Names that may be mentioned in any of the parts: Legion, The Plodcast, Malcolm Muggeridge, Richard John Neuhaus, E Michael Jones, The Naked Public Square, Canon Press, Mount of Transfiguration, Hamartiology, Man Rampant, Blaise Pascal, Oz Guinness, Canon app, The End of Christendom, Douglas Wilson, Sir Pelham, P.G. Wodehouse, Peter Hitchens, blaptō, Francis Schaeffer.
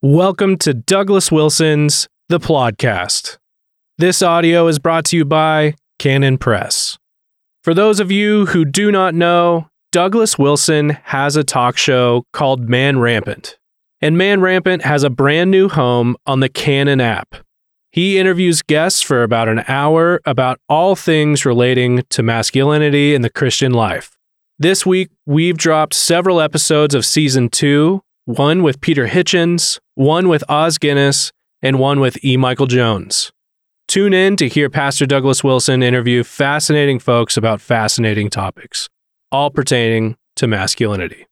Welcome to Douglas Wilson's The Plodcast. This audio is brought to you by Canon Press. For those of you who do not know, Douglas Wilson has a talk show called Man Rampant, and Man Rampant has a brand new home on the Canon app. He interviews guests for about an hour about all things relating to masculinity and the Christian life. This week, we've dropped several episodes of Season 2, one with Peter Hitchens, one with Oz Guinness, and one with E. Michael Jones. Tune in to hear Pastor Douglas Wilson interview fascinating folks about fascinating topics, all pertaining to masculinity.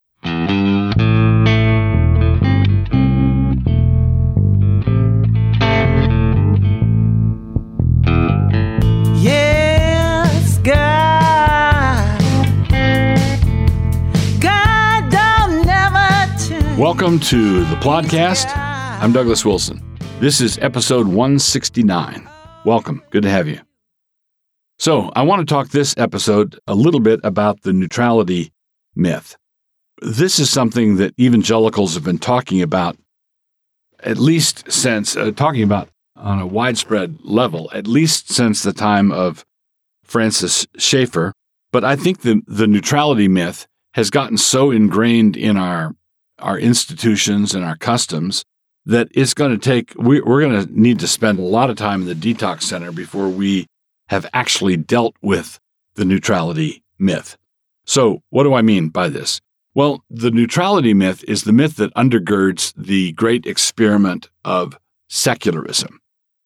Welcome to The Plodcast. I'm Douglas Wilson. This is episode 169. Welcome. Good to have you. So I want to talk this episode a little bit about the neutrality myth. This is something that evangelicals have been talking about, at least since, talking about on a widespread level, at least since the time of Francis Schaeffer. But I think the neutrality myth has gotten so ingrained in our institutions and our customs, that it's going to take, we're going to need to spend a lot of time in the detox center before we have actually dealt with the neutrality myth. So what do I mean by this? Well, the neutrality myth is the myth that undergirds the great experiment of secularism.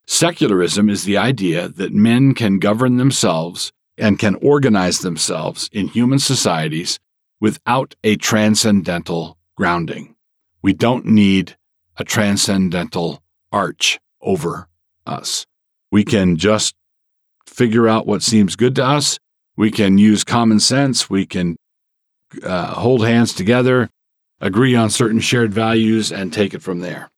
Secularism is the idea that men can govern themselves and can organize themselves in human societies without a transcendental grounding. We don't need a transcendental arch over us. We can just figure out what seems good to us. We can use common sense. We can hold hands together, agree on certain shared values, and take it from there.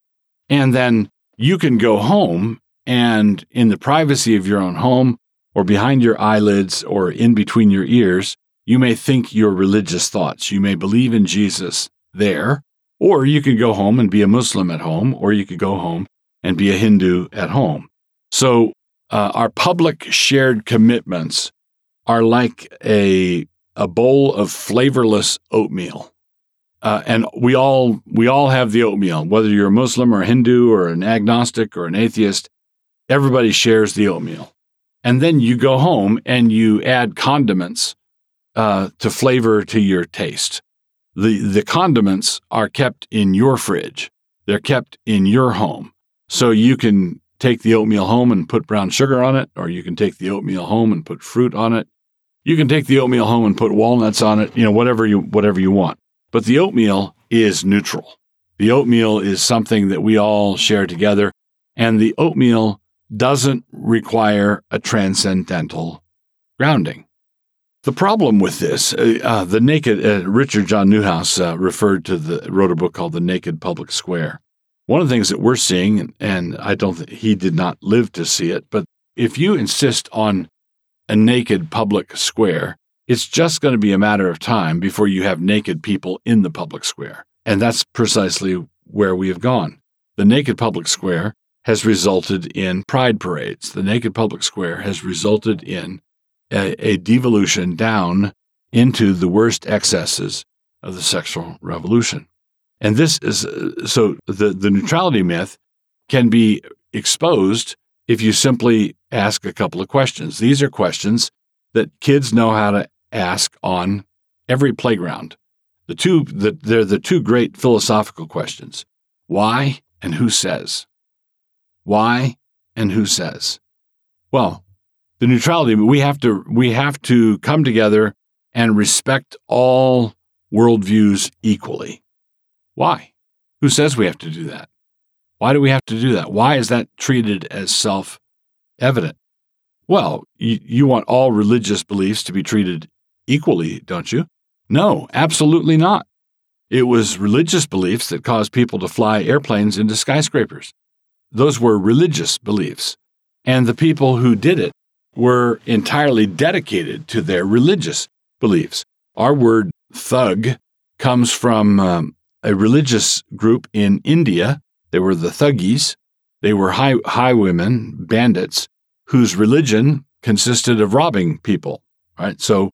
And then you can go home and in the privacy of your own home or behind your eyelids or in between your ears, you may think your religious thoughts. You may believe in Jesus there, or you could go home and be a Muslim at home, or you could go home and be a Hindu at home. So our public shared commitments are like a bowl of flavorless oatmeal, and we all have the oatmeal. Whether you're a Muslim or a Hindu or an agnostic or an atheist, everybody shares the oatmeal. And then you go home and you add condiments to flavor to your taste. The condiments are kept in your fridge. They're kept in your home. So you can take the oatmeal home and put brown sugar on it, or you can take the oatmeal home and put fruit on it. You can take the oatmeal home and put walnuts on it, you know, whatever you want. But the oatmeal is neutral. The oatmeal is something that we all share together, and the oatmeal doesn't require a transcendental grounding. The problem with this, Richard John Neuhaus wrote a book called The Naked Public Square. One of the things that we're seeing, and I don't think he did not live to see it, but if you insist on a naked public square, it's just going to be a matter of time before you have naked people in the public square. And that's precisely where we have gone. The naked public square has resulted in pride parades. The naked public square has resulted in a devolution down into the worst excesses of the sexual revolution. And this is, so the neutrality myth can be exposed if you simply ask a couple of questions. These are questions that kids know how to ask on every playground. They're the two great philosophical questions. Why and who says? Why and who says? Well, the neutrality, we have to come together and respect all worldviews equally. Why? Who says we have to do that? Why do we have to do that? Why is that treated as self-evident? Well, you want all religious beliefs to be treated equally, don't you? No, absolutely not. It was religious beliefs that caused people to fly airplanes into skyscrapers. Those were religious beliefs. And the people who did it were entirely dedicated to their religious beliefs. Our word thug comes from a religious group in India They were the thuggies. They were highwaymen, bandits, whose religion consisted of robbing people, right? So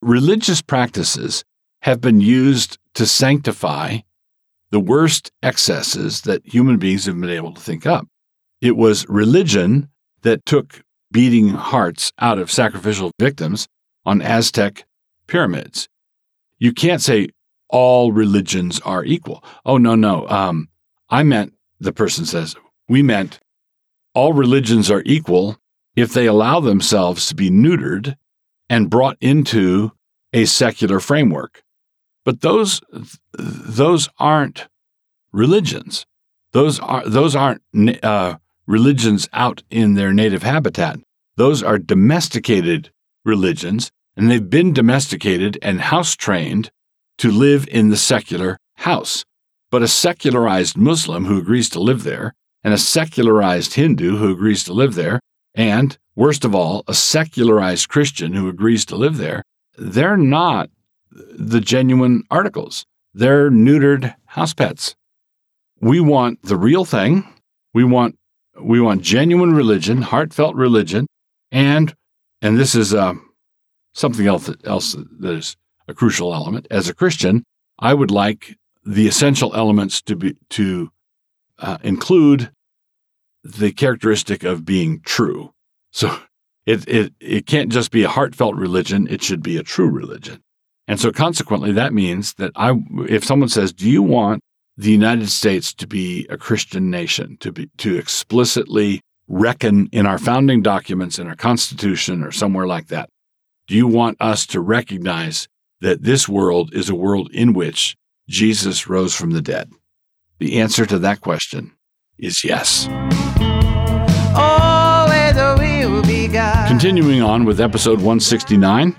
religious practices have been used to sanctify the worst excesses that human beings have been able to think up. It was religion that took beating hearts out of sacrificial victims on Aztec pyramids. You can't say all religions are equal. Oh, no. We meant all religions are equal if they allow themselves to be neutered and brought into a secular framework. But those aren't religions. Those aren't religions out in their native habitat. Those are domesticated religions, and they've been domesticated and house-trained to live in the secular house. But a secularized Muslim who agrees to live there, and a secularized Hindu who agrees to live there, and, worst of all, a secularized Christian who agrees to live there, they're not the genuine articles. They're neutered house pets. We want the real thing. We want genuine religion, heartfelt religion, and this is something else that is a crucial element. As a Christian, I would like the essential elements to include the characteristic of being true. So it can't just be a heartfelt religion; it should be a true religion. And so, consequently, that means that if someone says, "Do you want the United States to be a Christian nation, to explicitly reckon in our founding documents, in our Constitution, or somewhere like that? Do you want us to recognize that this world is a world in which Jesus rose from the dead?" The answer to that question is yes. Continuing on with episode 169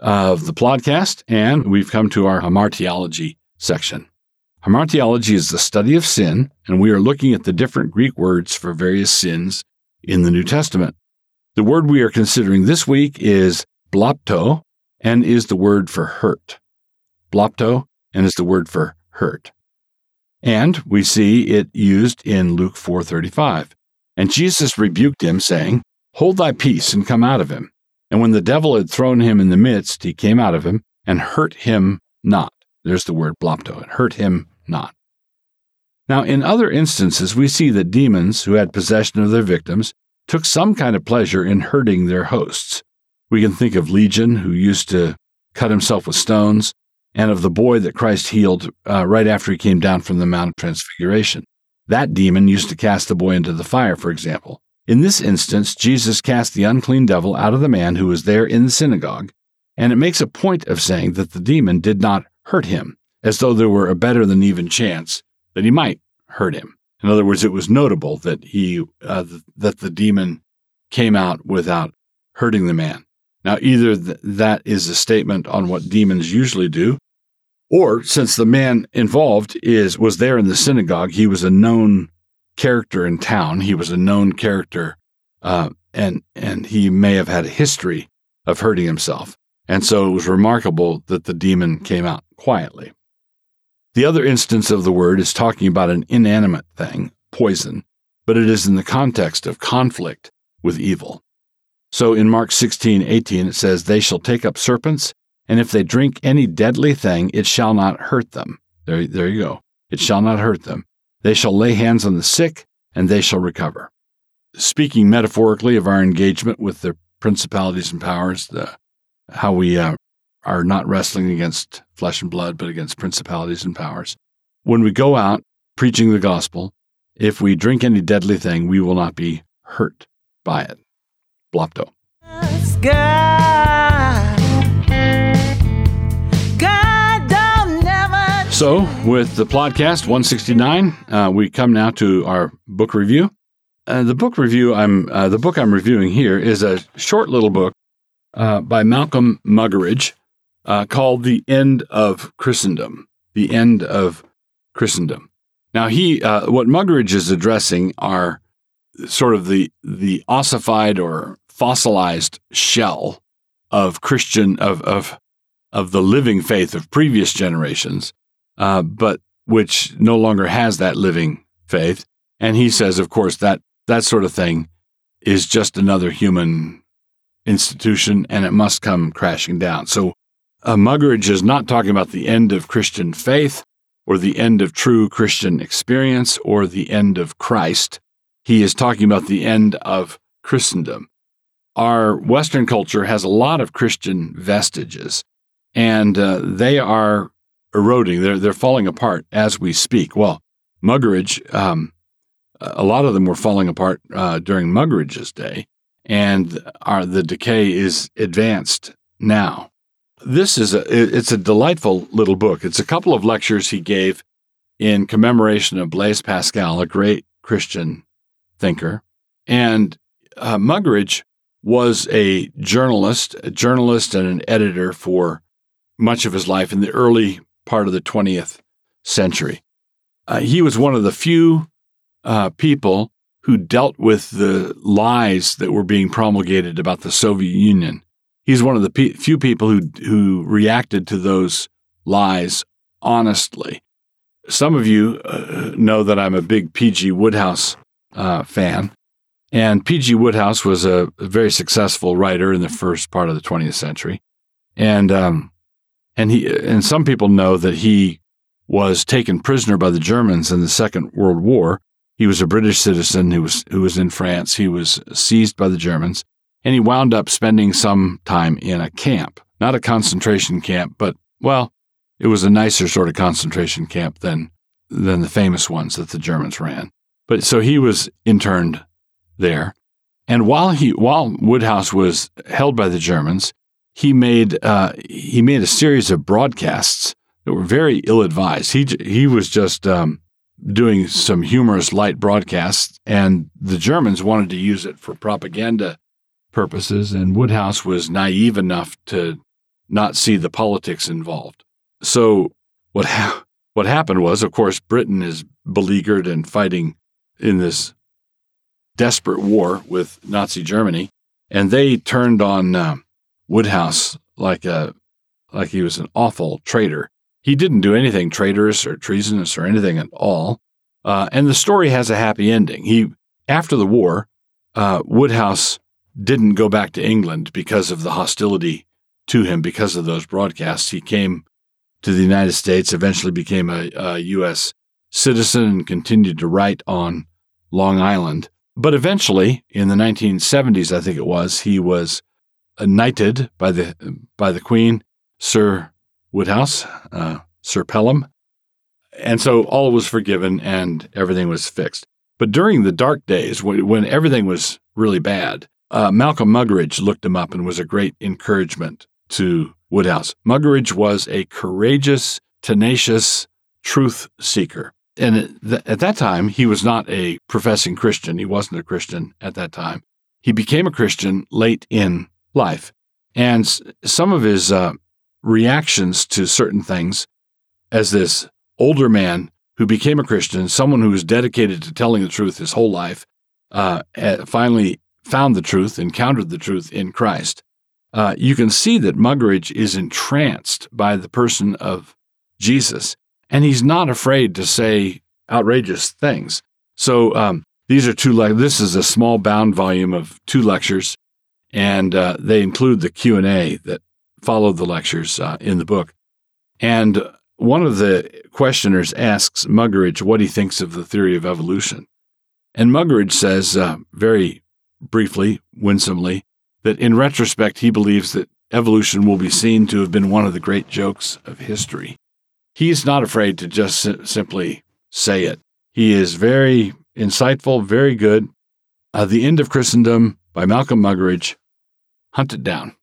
of the podcast, and we've come to our Hamartiology section. Hamartiology is the study of sin, and we are looking at the different Greek words for various sins in the New Testament. The word we are considering this week is blaptō, and is the word for hurt. Blaptō, and is the word for hurt. And we see it used in Luke 4:35. And Jesus rebuked him, saying, "Hold thy peace, and come out of him." And when the devil had thrown him in the midst, he came out of him, and hurt him not. There's the word blaptō. It hurt him not. Now, in other instances, we see that demons who had possession of their victims took some kind of pleasure in hurting their hosts. We can think of Legion, who used to cut himself with stones, and of the boy that Christ healed right after he came down from the Mount of Transfiguration. That demon used to cast the boy into the fire, for example. In this instance, Jesus cast the unclean devil out of the man who was there in the synagogue, and it makes a point of saying that the demon did not hurt him, as though there were a better than even chance that he might hurt him. In other words, it was notable that that the demon came out without hurting the man. Now, either that is a statement on what demons usually do, or since the man involved was there in the synagogue, he was a known character in town. He was a known character, and he may have had a history of hurting himself. And so it was remarkable that the demon came out quietly. The other instance of the word is talking about an inanimate thing, poison, but it is in the context of conflict with evil. So in Mark 16:18, it says, "They shall take up serpents, and if they drink any deadly thing, it shall not hurt them." There you go. It shall not hurt them. "They shall lay hands on the sick, and they shall recover." Speaking metaphorically of our engagement with the principalities and powers, how we are not wrestling against flesh and blood, but against principalities and powers. When we go out preaching the gospel, if we drink any deadly thing, we will not be hurt by it. Blaptō. So, with the podcast 169, we come now to our book review. The book I'm reviewing here is a short little book by Malcolm Muggeridge, called "The End of Christendom." The End of Christendom. Now, what Muggeridge is addressing are sort of the ossified or fossilized shell of Christian of the living faith of previous generations, but which no longer has that living faith. And he says, of course, that sort of thing is just another human institution, and it must come crashing down. So Muggeridge is not talking about the end of Christian faith or the end of true Christian experience or the end of Christ. He is talking about the end of Christendom. Our Western culture has a lot of Christian vestiges, and they are eroding. They're falling apart as we speak. Well, Muggeridge, a lot of them were falling apart during Muggeridge's day, and the decay is advanced now. This is a delightful little book. It's a couple of lectures he gave in commemoration of Blaise Pascal, a great Christian thinker, and Muggeridge was a journalist and an editor for much of his life in the early part of the 20th century. He was one of the few people who dealt with the lies that were being promulgated about the Soviet Union. He's one of the few people who reacted to those lies honestly. Some of you know that I'm a big P.G. Wodehouse fan. And P.G. Wodehouse was a very successful writer in the first part of the 20th century, and some people know that he was taken prisoner by the Germans in the Second World War. He was a British citizen who was in France. He was seized by the Germans, and he wound up spending some time in a camp, not a concentration camp, but well, it was a nicer sort of concentration camp than the famous ones that the Germans ran. But so he was interned there. And while Wodehouse was held by the Germans, he made a series of broadcasts that were very ill-advised. He was just doing some humorous light broadcasts, and the Germans wanted to use it for propaganda purposes, and Wodehouse was naive enough to not see the politics involved. So what happened was, of course, Britain is beleaguered and fighting in this desperate war with Nazi Germany, and they turned on Wodehouse like he was an awful traitor. He didn't do anything traitorous or treasonous or anything at all. And the story has a happy ending. After the war, Wodehouse didn't go back to England because of the hostility to him because of those broadcasts. He came to the United States, eventually became a U.S. citizen, and continued to write on Long Island. But eventually, in the 1970s, I think it was, he was knighted by the Queen, Sir Wodehouse, Sir Pelham, and so all was forgiven and everything was fixed. But during the dark days, when everything was really bad, Malcolm Muggeridge looked him up and was a great encouragement to Wodehouse. Muggeridge was a courageous, tenacious truth seeker. And at that time, he was not a professing Christian. He wasn't a Christian at that time. He became a Christian late in life. And some of his reactions to certain things as this older man who became a Christian, someone who was dedicated to telling the truth his whole life, finally found the truth, encountered the truth in Christ. You can see that Muggeridge is entranced by the person of Jesus. And he's not afraid to say outrageous things. So these are this is a small bound volume of two lectures, and they include the Q&A that followed the lectures in the book. And one of the questioners asks Muggeridge what he thinks of the theory of evolution. And Muggeridge says, very briefly, winsomely, that in retrospect, he believes that evolution will be seen to have been one of the great jokes of history. He's not afraid to just simply say it. He is very insightful, very good. The End of Christendom by Malcolm Muggeridge. Hunt it down.